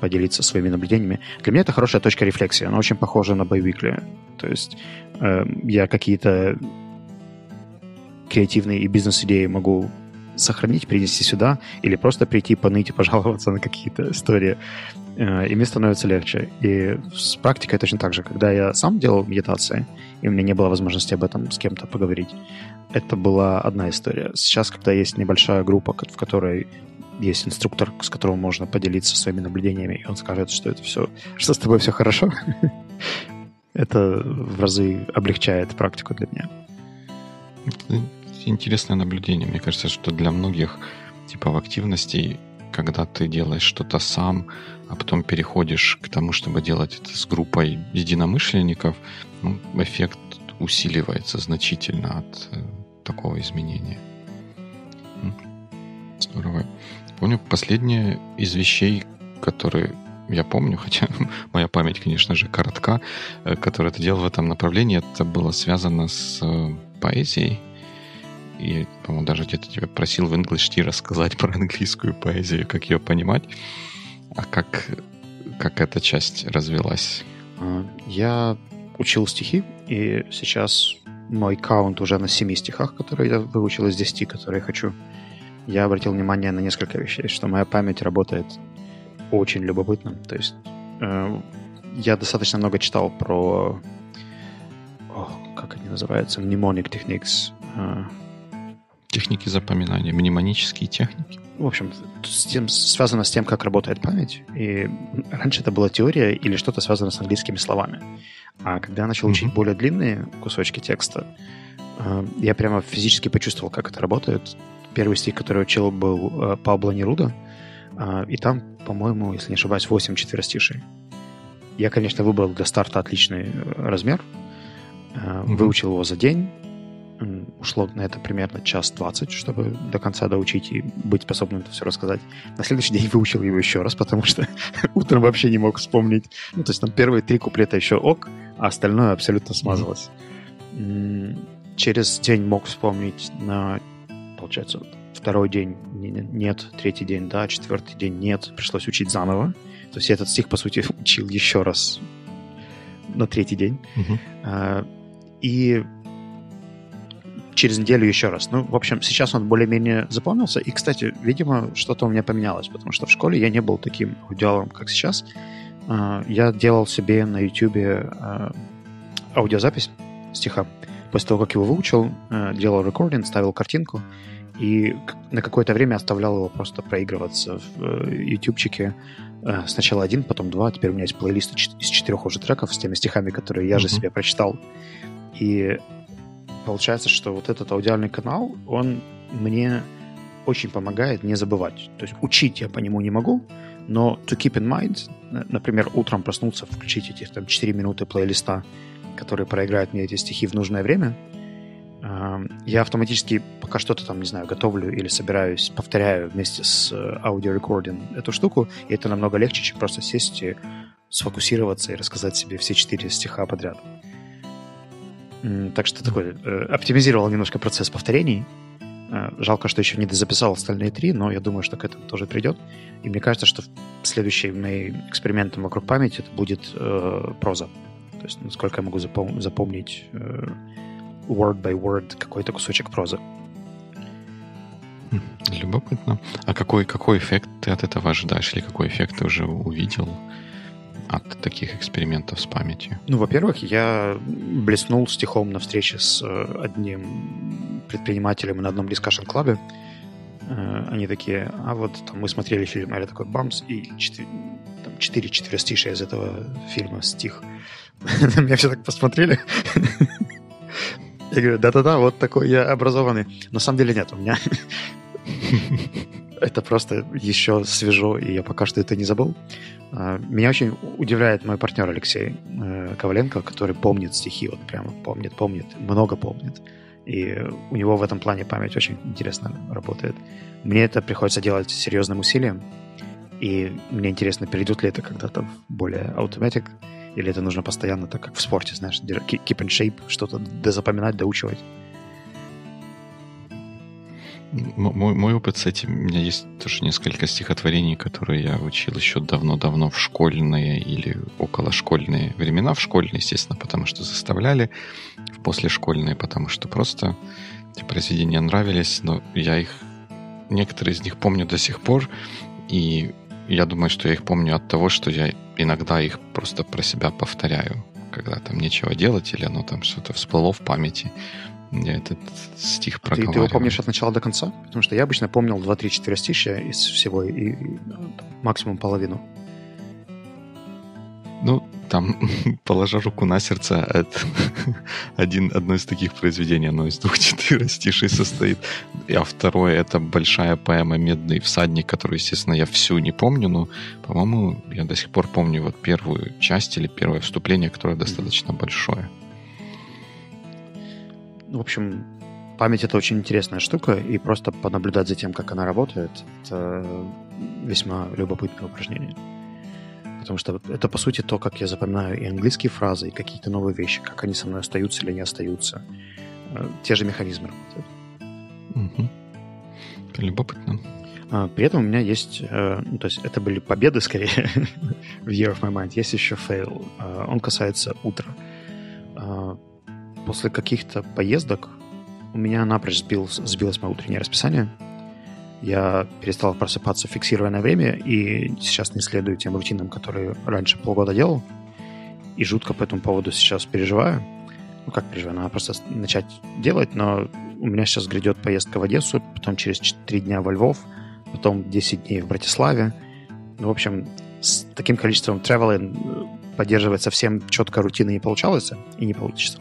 поделиться своими наблюдениями. Для меня это хорошая точка рефлексии. Она очень похожа на Biweekly. То есть э, я какие-то креативные и бизнес-идеи могу сохранить, принести сюда, или просто прийти, поныть и пожаловаться на какие-то истории. Э, и мне становится легче. И с практикой точно так же. Когда я сам делал медитации, и у меня не было возможности об этом с кем-то поговорить, это была одна история. Сейчас, когда есть небольшая группа, в которой есть инструктор, с которым можно поделиться своими наблюдениями, и он скажет, что это все, что с тобой все хорошо. Это в разы облегчает практику для меня. Это интересное наблюдение. Мне кажется, что для многих типов активностей, когда ты делаешь что-то сам, а потом переходишь к тому, чтобы делать это с группой единомышленников, ну, эффект усиливается значительно от такого изменения. Здорово. Помню, последнее из вещей, которые я помню, хотя моя память, конечно же, коротка, которую ты делал в этом направлении, это было связано с поэзией. И, по-моему, даже где-то тебя просил в English Tea рассказать про английскую поэзию, как ее понимать. А как, как эта часть развилась? Я учил стихи, и сейчас мой каунт уже на семи стихах, которые я выучил из десяти, которые хочу. Я обратил внимание на несколько вещей, что моя память работает очень любопытно. То есть э, я достаточно много читал про... О, как они называются? Mnemonic techniques. Э, техники запоминания, мнемонические техники. В общем, с тем, связано с тем, как работает память. И раньше это была теория или что-то связано с английскими словами. А когда я начал mm-hmm. учить более длинные кусочки текста, э, я прямо физически почувствовал, как это работает. Первый стих, который учил, был э, Пабло Неруда. Э, и там, по-моему, если не ошибаюсь, восемь четверостишей. Я, конечно, выбрал для старта отличный размер. Э, mm-hmm. Выучил его за день. Э, ушло на это примерно час двадцать, чтобы до конца доучить и быть способным это все рассказать. На следующий день выучил его еще раз, потому что утром вообще не мог вспомнить. Ну, то есть там первые три куплета еще ок, а остальное абсолютно смазалось. Mm-hmm. Через день мог вспомнить на... Получается, второй день нет, третий день да, четвертый день нет, пришлось учить заново. То есть я этот стих, по сути, учил еще раз на третий день. Uh-huh. И через неделю еще раз. Ну, в общем, сейчас он более-менее запомнился. И, кстати, видимо, что-то у меня поменялось, потому что в школе я не был таким удалым, как сейчас. Я делал себе на YouTube аудиозапись стиха. После того, как его выучил, делал рекординг, ставил картинку и на какое-то время оставлял его просто проигрываться в ютубчике. Сначала один, потом два. Теперь у меня есть плейлист из четырех уже треков с теми стихами, которые я mm-hmm. же себе прочитал. И получается, что вот этот аудиальный канал, он мне очень помогает не забывать. То есть учить я по нему не могу, но to keep in mind, например, утром проснуться, включить эти там, четыре минуты плейлиста, которые проиграют мне эти стихи в нужное время, я автоматически пока что-то там, не знаю, готовлю или собираюсь, повторяю вместе с аудиорекордингом эту штуку, и это намного легче, чем просто сесть и сфокусироваться и рассказать себе все четыре стиха подряд. Так что такой, оптимизировал немножко процесс повторений. Жалко, что еще не дозаписал остальные три, но я думаю, что к этому тоже придет. И мне кажется, что следующим моим экспериментом вокруг памяти это будет э, проза. То есть, насколько я могу запом- запомнить э, word by word какой-то кусочек прозы. Любопытно. А какой, какой эффект ты от этого ожидаешь? Или какой эффект ты уже увидел от таких экспериментов с памятью? Ну, во-первых, я блеснул стихом на встрече с одним предпринимателем на одном дискашн-клабе. Они такие, а вот там, мы смотрели фильм, а я такой, бамс, и четыре-четыре стиша из этого фильма стих. На меня все так посмотрели. Я говорю, да-да-да, вот такой я образованный. На самом деле нет, у меня это просто еще свежо, и я пока что это не забыл. Меня очень удивляет мой партнер Алексей Коваленко, который помнит стихи, вот прямо помнит, помнит, много помнит. И у него в этом плане память очень интересно работает. Мне это приходится делать серьезным усилием, и мне интересно, перейдет ли это когда-то в более automatic, или это нужно постоянно, так как в спорте, знаешь, keep in shape, что-то дозапоминать, доучивать. Мой, мой опыт с этим, у меня есть тоже несколько стихотворений, которые я учил еще давно-давно в школьные или околошкольные времена. В школьные, естественно, потому что заставляли, в послешкольные, потому что просто эти произведения нравились, но я их, некоторые из них помню до сих пор, и я думаю, что я их помню от того, что я иногда их просто про себя повторяю, когда там нечего делать или оно там что-то всплыло в памяти. Я этот стих проговариваю. Ты, ты его помнишь от начала до конца? Потому что я обычно помнил два-три-четыре стища из всего, и, и максимум половину. Ну, там, положа руку на сердце, это один, одно из таких произведений, оно из двух-четырех стишей состоит. А второе — это большая поэма «Медный всадник», которую, естественно, я всю не помню, но, по-моему, я до сих пор помню вот первую часть или первое вступление, которое достаточно большое. В общем, память — это очень интересная штука, и просто понаблюдать за тем, как она работает, это весьма любопытное упражнение. Потому что это, по сути, то, как я запоминаю и английские фразы, и какие-то новые вещи, как они со мной остаются или не остаются. Те же механизмы работают. Угу. Любопытно. При этом у меня есть... Ну, то есть это были победы, скорее, в Year of My Mind. Есть еще fail. Он касается утра. После каких-то поездок у меня напрочь сбилось, сбилось мое утреннее расписание. Я перестал просыпаться в фиксированное время и сейчас не следую тем рутинам, которые раньше полгода делал. И жутко по этому поводу сейчас переживаю. Ну, как переживаю, надо просто начать делать, но у меня сейчас грядет поездка в Одессу, потом через четыре дня во Львов, потом десять дней в Братиславе. Ну, в общем, с таким количеством traveling поддерживать совсем четко рутины не получалось и не получится.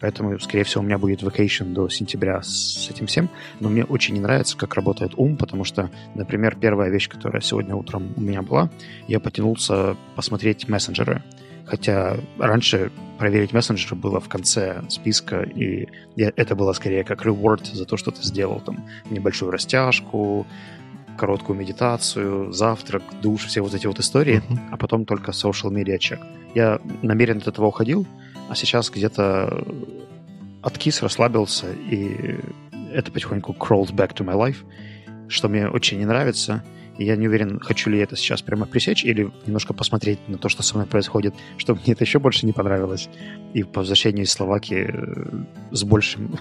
Поэтому, скорее всего, у меня будет vacation до сентября с этим всем. Но мне очень не нравится, как работает ум, потому что, например, первая вещь, которая сегодня утром у меня была, я потянулся посмотреть мессенджеры. Хотя раньше проверить мессенджеры было в конце списка, и это было скорее как reward за то, что ты сделал там небольшую растяжку, короткую медитацию, завтрак, душ, все вот эти вот истории, mm-hmm. а потом только social media check. Я намеренно от этого уходил, а сейчас где-то откис, расслабился, и это потихоньку crawls back to my life, что мне очень не нравится, и я не уверен, хочу ли я это сейчас прямо пресечь или немножко посмотреть на то, что со мной происходит, чтобы мне это еще больше не понравилось, и по возвращению из Словакии с большим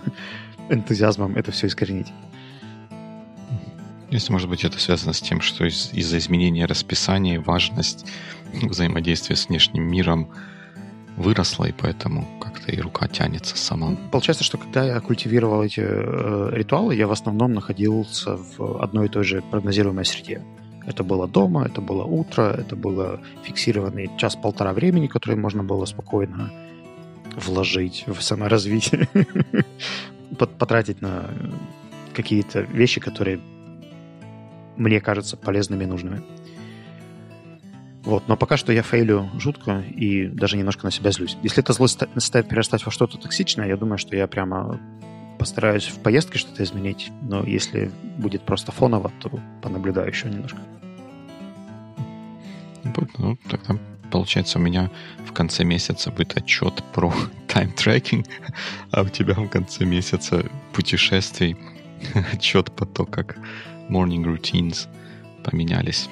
энтузиазмом это все искоренить. Если, может быть, это связано с тем, что из- из-за изменения расписания важность взаимодействия с внешним миром выросла, и поэтому как-то и рука тянется сама. Получается, что когда я культивировал эти э, ритуалы, я в основном находился в одной и той же прогнозируемой среде. Это было дома, это было утро, это было фиксированный час-полтора времени, который можно было спокойно вложить в саморазвитие, потратить на какие-то вещи, которые мне кажутся полезными и нужными. Вот, но пока что я фейлю жутко и даже немножко на себя злюсь. Если эта злость станет перерастать во что-то токсичное, я думаю, что я прямо постараюсь в поездке что-то изменить, но если будет просто фоново, то понаблюдаю еще немножко. Ну, тогда, получается, у меня в конце месяца будет отчет про тайм-трекинг, а у тебя в конце месяца путешествий отчет по то, как morning routines поменялись.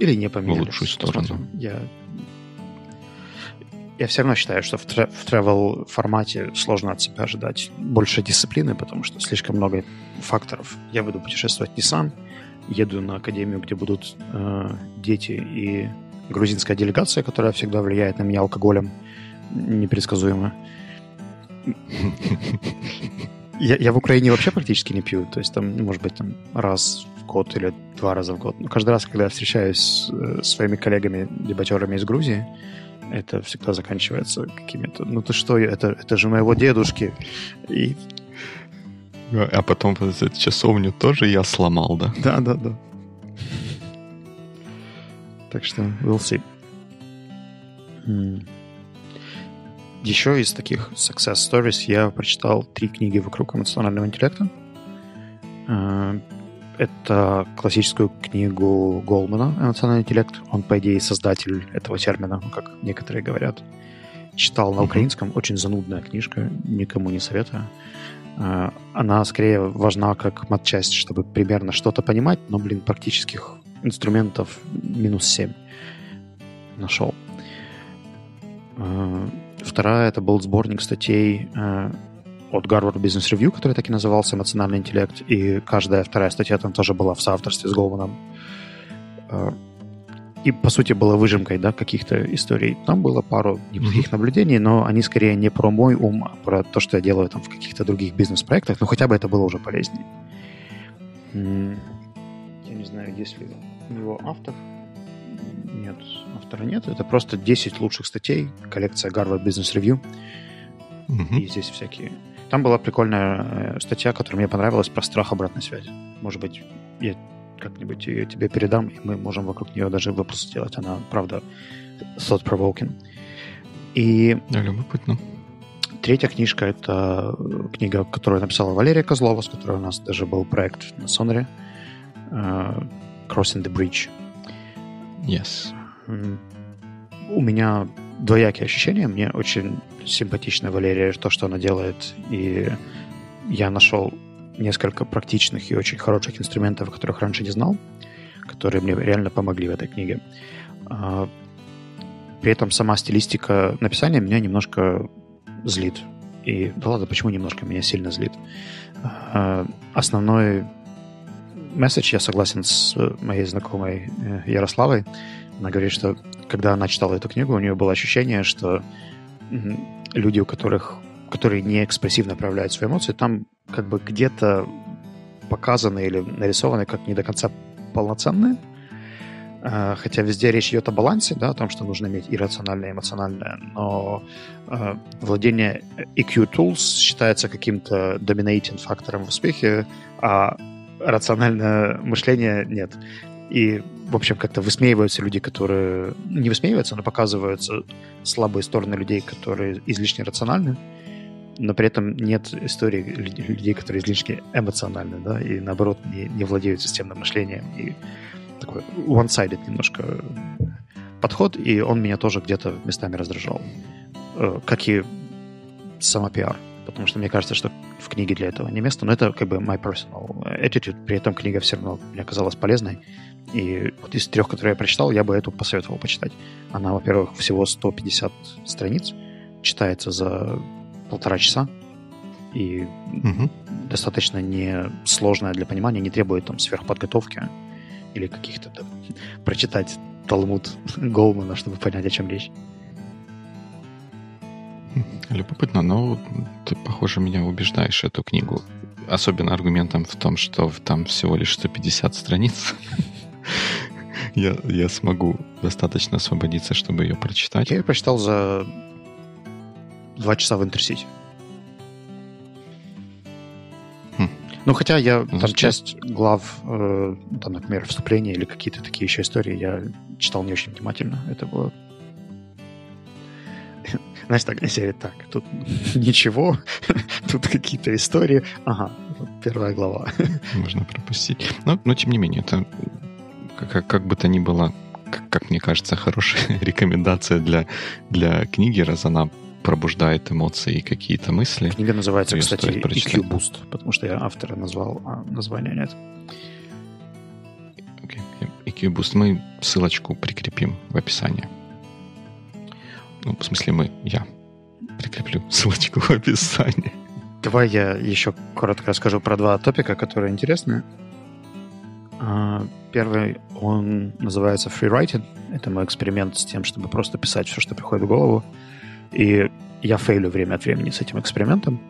Или не поменялись. В лучшую сторону. Я... я все равно считаю, что в travel формате сложно от себя ожидать больше дисциплины, потому что слишком много факторов. Я буду путешествовать не сам, еду на академию, где будут э, дети и грузинская делегация, которая всегда влияет на меня алкоголем непредсказуемо. Я, я в Украине вообще практически не пью. То есть там, может быть, там раз в год или два раза в год. Но каждый раз, когда я встречаюсь с э, своими коллегами-дебатерами из Грузии, это всегда заканчивается какими-то... Ну ты что, это, это же моего дедушки. И... А потом эту часовню тоже я сломал, да? Да, да, да. Так что we'll see. Mm. Еще из таких success stories я прочитал три книги вокруг эмоционального интеллекта. Это классическую книгу Голмана «Эмоциональный интеллект». Он, по идее, создатель этого термина, как некоторые говорят. Читал на украинском. Очень занудная книжка, никому не советую. Она скорее важна как матчасть, чтобы примерно что-то понимать, но, блин, практических инструментов минус семь нашел. Вторая — это был сборник статей от Гарвард Бизнес Ревью, который так и назывался «Эмоциональный интеллект», и каждая вторая статья там тоже была в соавторстве с Голманом. И, по сути, была выжимкой, да, каких-то историй. Там было пару неплохих наблюдений, но они скорее не про мой ум, а про то, что я делаю там в каких-то других бизнес-проектах, но хотя бы это было уже полезнее. Я не знаю, есть ли у него автор. Нет, автора нет. Это просто десять лучших статей, коллекция Гарвард Бизнес Ревью. И здесь всякие... Там была прикольная статья, которая мне понравилась, про страх обратной связи. Может быть, я как-нибудь ее тебе передам, и мы можем вокруг нее даже выпуск сделать. Она, правда, thought-provoking. И любопытно. Третья книжка — это книга, которую написала Валерия Козлова, с которой у нас даже был проект на Сонере. Crossing the Bridge. Yes. У меня двоякие ощущения. Мне очень симпатична Валерия, то, что она делает. И я нашел несколько практичных и очень хороших инструментов, о которых раньше не знал, которые мне реально помогли в этой книге. При этом сама стилистика написания меня немножко злит. И да ладно, почему немножко? Меня сильно злит. Основной месседж, я согласен с моей знакомой Ярославой. Она говорит, что когда она читала эту книгу, у нее было ощущение, что люди, у которых которые не экспрессивно проявляют свои эмоции, там как бы где-то показаны или нарисованы как не до конца полноценные. Хотя везде речь идет о балансе, да, о том, что нужно иметь и рациональное, и эмоциональное. Но э, владение и кью tools считается каким-то dominating фактором в успехе, а рациональное мышление нет. И, в общем, как-то высмеиваются люди, которые... Не высмеиваются, но показываются слабые стороны людей, которые излишне рациональны, но при этом нет истории людей, которые излишне эмоциональны, да, и, наоборот, не, не владеют системным мышлением. И такой one-sided немножко подход, и он меня тоже где-то местами раздражал. Как и самопиар. Потому что мне кажется, что в книге для этого не место, но это как бы my personal attitude. При этом книга все равно мне оказалась полезной. И вот из трех, которые я прочитал, я бы эту посоветовал почитать. Она, во-первых, всего сто пятьдесят страниц, читается за полтора часа и угу. достаточно несложная для понимания, не требует там сверхподготовки или каких-то там, прочитать Талмуд Голмана, чтобы понять, о чем речь. Любопытно, но ты, похоже, меня убеждаешь эту книгу. Особенно аргументом в том, что там всего лишь сто пятьдесят страниц. я, я смогу достаточно освободиться, чтобы ее прочитать. Я ее прочитал за два часа в Интерсити. Хм. Ну, хотя я там Зачем? часть глав, э, там, например, вступления или какие-то такие еще истории я читал не очень внимательно. Это было... Знаешь, так, серия, так, тут ничего, тут какие-то истории. Ага, первая глава. Можно пропустить. Но, но тем не менее, это, как, как бы то ни было, как, как мне кажется, хорошая рекомендация для, для книги, раз она пробуждает эмоции и какие-то мысли. Книга называется, кстати, и кью Boost, потому что я автора назвал, а названия нет. Okay. и кью Boost. Мы ссылочку прикрепим в описании. Ну, в смысле мы, я прикреплю ссылочку в описании. Давай я еще коротко расскажу про два топика, которые интересны. Первый, он называется free writing. Это мой эксперимент с тем, чтобы просто писать все, что приходит в голову. И я фейлю время от времени с этим экспериментом.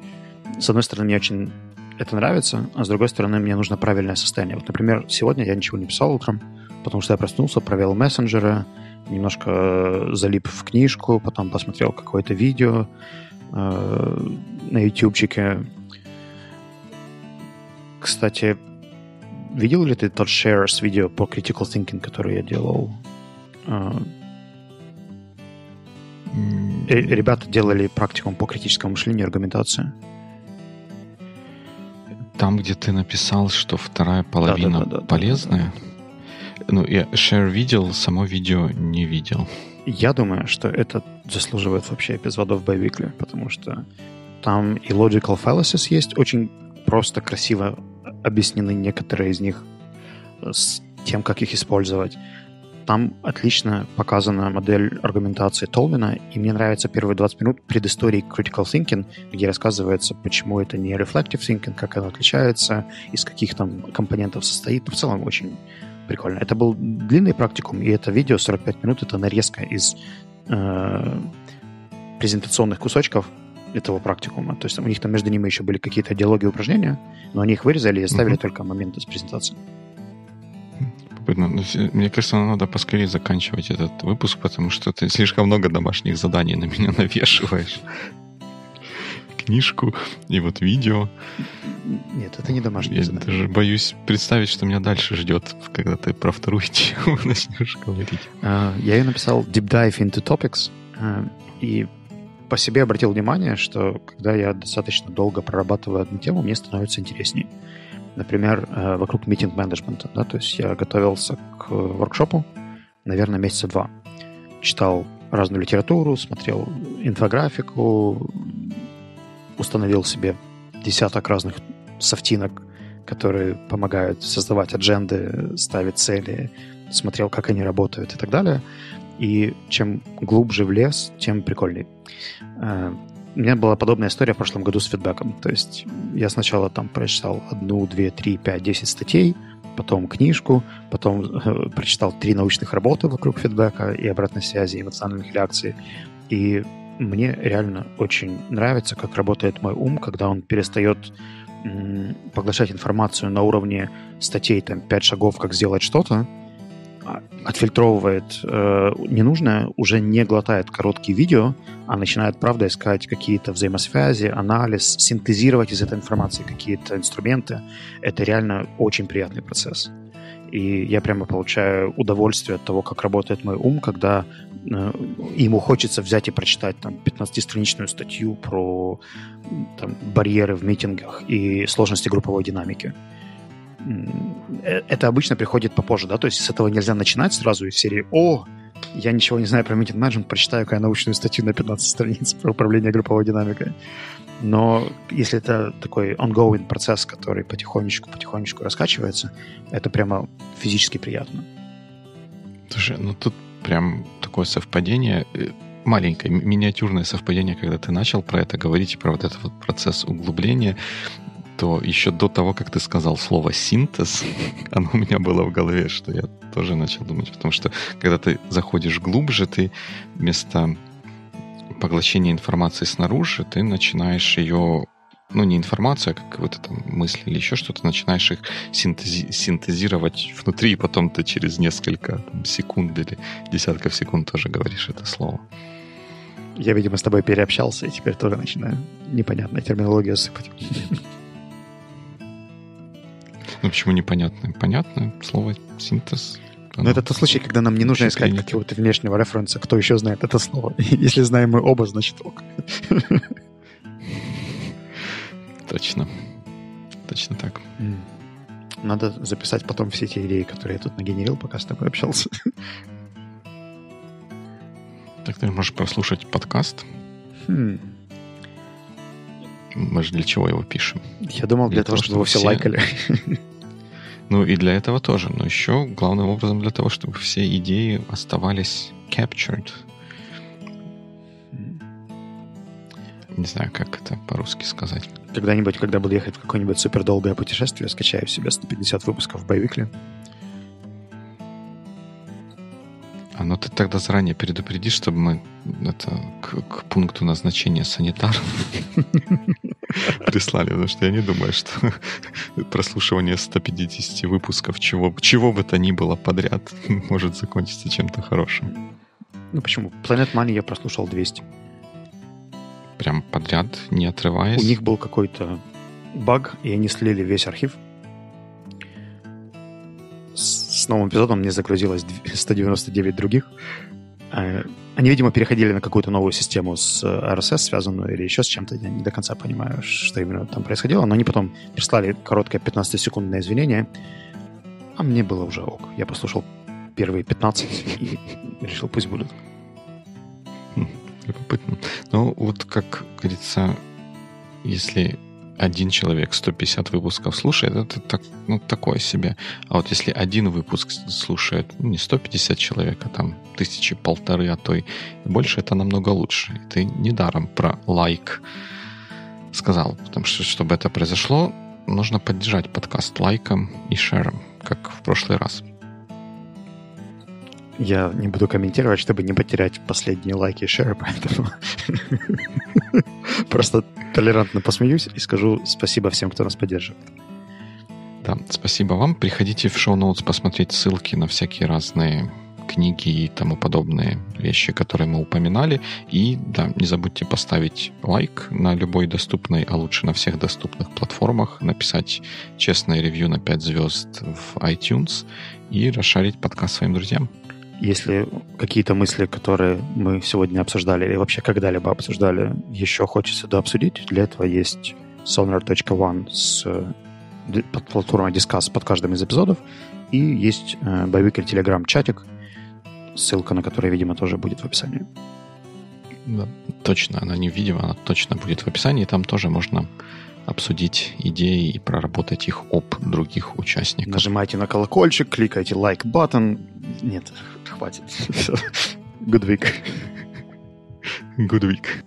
С одной стороны, мне очень это нравится, а с другой стороны, мне нужно правильное состояние. Вот, например, сегодня я ничего не писал утром, потому что я проснулся, провел мессенджеры, немножко залип в книжку, потом посмотрел какое-то видео э, на ютубчике. Кстати, видел ли ты тот share с видео по critical thinking, который я делал? Mm-hmm. Ребята делали практикум по критическому мышлению и аргументации. Там, где ты написал, что вторая половина да, да, да, полезная? Да, да, да. Ну, я share видел, само видео не видел. Я думаю, что это заслуживает вообще эпизодов Biweekly, потому что там и logical fallacies есть, очень просто, красиво объяснены некоторые из них с тем, как их использовать. Там отлично показана модель аргументации Тулмина, и мне нравится первые двадцать минут предыстории critical thinking, где рассказывается, почему это не reflective thinking, как оно отличается, из каких там компонентов состоит. В целом очень прикольно. Это был длинный практикум, и это видео сорок пять минут, это нарезка из э, презентационных кусочков этого практикума. То есть у них там между ними еще были какие-то диалоги и упражнения, но они их вырезали и оставили mm-hmm. только моменты с презентации. Мне кажется, надо поскорее заканчивать этот выпуск, потому что ты слишком много домашних заданий на меня навешиваешь. Книжку и вот видео. Нет, это не домашние задания. Я даже боюсь представить, что меня дальше ждет, когда ты про вторую тему начнешь говорить. Я ее написал Deep Dive into Topics, и по себе обратил внимание, что когда я достаточно долго прорабатываю одну тему, мне становится интереснее. Например, вокруг митинг-менеджмента. Да? То есть я готовился к воркшопу, наверное, месяца два. Читал разную литературу, смотрел инфографику, установил себе десяток разных софтинок, которые помогают создавать адженды, ставить цели, смотрел, как они работают и так далее. И чем глубже в лес, тем прикольней. У меня была подобная история в прошлом году с фидбэком. То есть я сначала там прочитал одну, две, три, пять, десять статей, потом книжку, потом э, прочитал три научных работы вокруг фидбэка и обратной связи, эмоциональных реакций. И мне реально очень нравится, как работает мой ум, когда он перестает м- поглощать информацию на уровне статей, там, пять шагов, как сделать что-то, отфильтровывает э, ненужное, уже не глотает короткие видео, а начинает, правда, искать какие-то взаимосвязи, анализ, синтезировать из этой информации какие-то инструменты. Это реально очень приятный процесс. И я прямо получаю удовольствие от того, как работает мой ум, когда э, ему хочется взять и прочитать там, пятнадцатистраничную статью про там, барьеры в митингах и сложности групповой динамики. Это обычно приходит попозже, да, то есть с этого нельзя начинать сразу из серии «О, я ничего не знаю про митинг-менеджмент, прочитаю-ка я научную статью на пятнадцать страниц про управление групповой динамикой». Но если это такой ongoing процесс, который потихонечку-потихонечку раскачивается, это прямо физически приятно. Слушай, ну тут прям такое совпадение, маленькое, миниатюрное совпадение, когда ты начал про это говорить, про вот этот вот процесс углубления, то еще до того, как ты сказал слово «синтез», оно у меня было в голове, что я тоже начал думать. Потому что, когда ты заходишь глубже, ты вместо поглощения информации снаружи, ты начинаешь ее, ну, не информацию, а какую-то там мысль или еще что-то, начинаешь их синтези- синтезировать внутри, и потом ты через несколько там, секунд или десятков секунд тоже говоришь это слово. Я, видимо, с тобой переобщался, и теперь тоже начинаю непонятную терминологию сыпать. Ну, почему непонятное? Понятное слово «синтез». Но это тот случай, когда нам не нужно искать какого-то внешнего референса, кто еще знает это слово. Если знаем мы оба, значит ок. Точно. Точно так. Надо записать потом все те идеи, которые я тут нагенерил, пока с тобой общался. Так ты можешь прослушать подкаст. Хм. Мы же для чего его пишем? Я думал, для, для того, того, чтобы вы все лайкали. Ну и для этого тоже. Но еще главным образом для того, чтобы все идеи оставались captured. Не знаю, как это по-русски сказать. Когда-нибудь, когда буду ехать в какое-нибудь супердолгое путешествие, скачаю себе сто пятьдесят выпусков в Biweekly. А ну ты тогда заранее предупреди, чтобы мы это к, к пункту назначения санитар прислали, потому что я не думаю, что прослушивание сто пятьдесят выпусков чего, чего бы то ни было подряд может закончиться чем-то хорошим. Ну почему? Planet Money я прослушал двести. Прям подряд, не отрываясь? У них был какой-то баг, и они слили весь архив. С новым эпизодом мне загрузилось сто девяносто девять других. Они, видимо, переходили на какую-то новую систему с эр эс эс связанную или еще с чем-то. Я не до конца понимаю, что именно там происходило. Но они потом прислали короткое пятнадцатисекундное извинение. А мне было уже ок. Я послушал первые пятнадцать и решил, пусть будут. Любопытно. Ну, вот как говорится, если... один человек сто пятьдесят выпусков слушает, это так, ну, такое себе. А вот если один выпуск слушает, ну, не сто пятьдесят человек, а там тысячи, полторы, а то и больше, это намного лучше. И ты недаром про лайк сказал, потому что, чтобы это произошло, нужно поддержать подкаст лайком и шером, как в прошлый раз. Я не буду комментировать, чтобы не потерять последние лайки и шеры, поэтому просто толерантно посмеюсь и скажу спасибо всем, кто нас поддерживает. Да, спасибо вам. Приходите в шоу-ноутс посмотреть ссылки на всякие разные книги и тому подобные вещи, которые мы упоминали. И да, не забудьте поставить лайк на любой доступной, а лучше на всех доступных платформах, написать честное ревью на пять звезд в iTunes и расширить подкаст своим друзьям. Если какие-то мысли, которые мы сегодня обсуждали или вообще когда-либо обсуждали, еще хочется дообсудить, для этого есть sonar точка one с под платформой Discuss под каждым из эпизодов, и есть Biweekly Telegram-чатик, ссылка на который, видимо, тоже будет в описании. Да, точно, она не видимо, она точно будет в описании, там тоже можно обсудить идеи и проработать их об других участников. Нажимайте на колокольчик, кликайте лайк-баттон. Нет, хватит. Good week. Good week.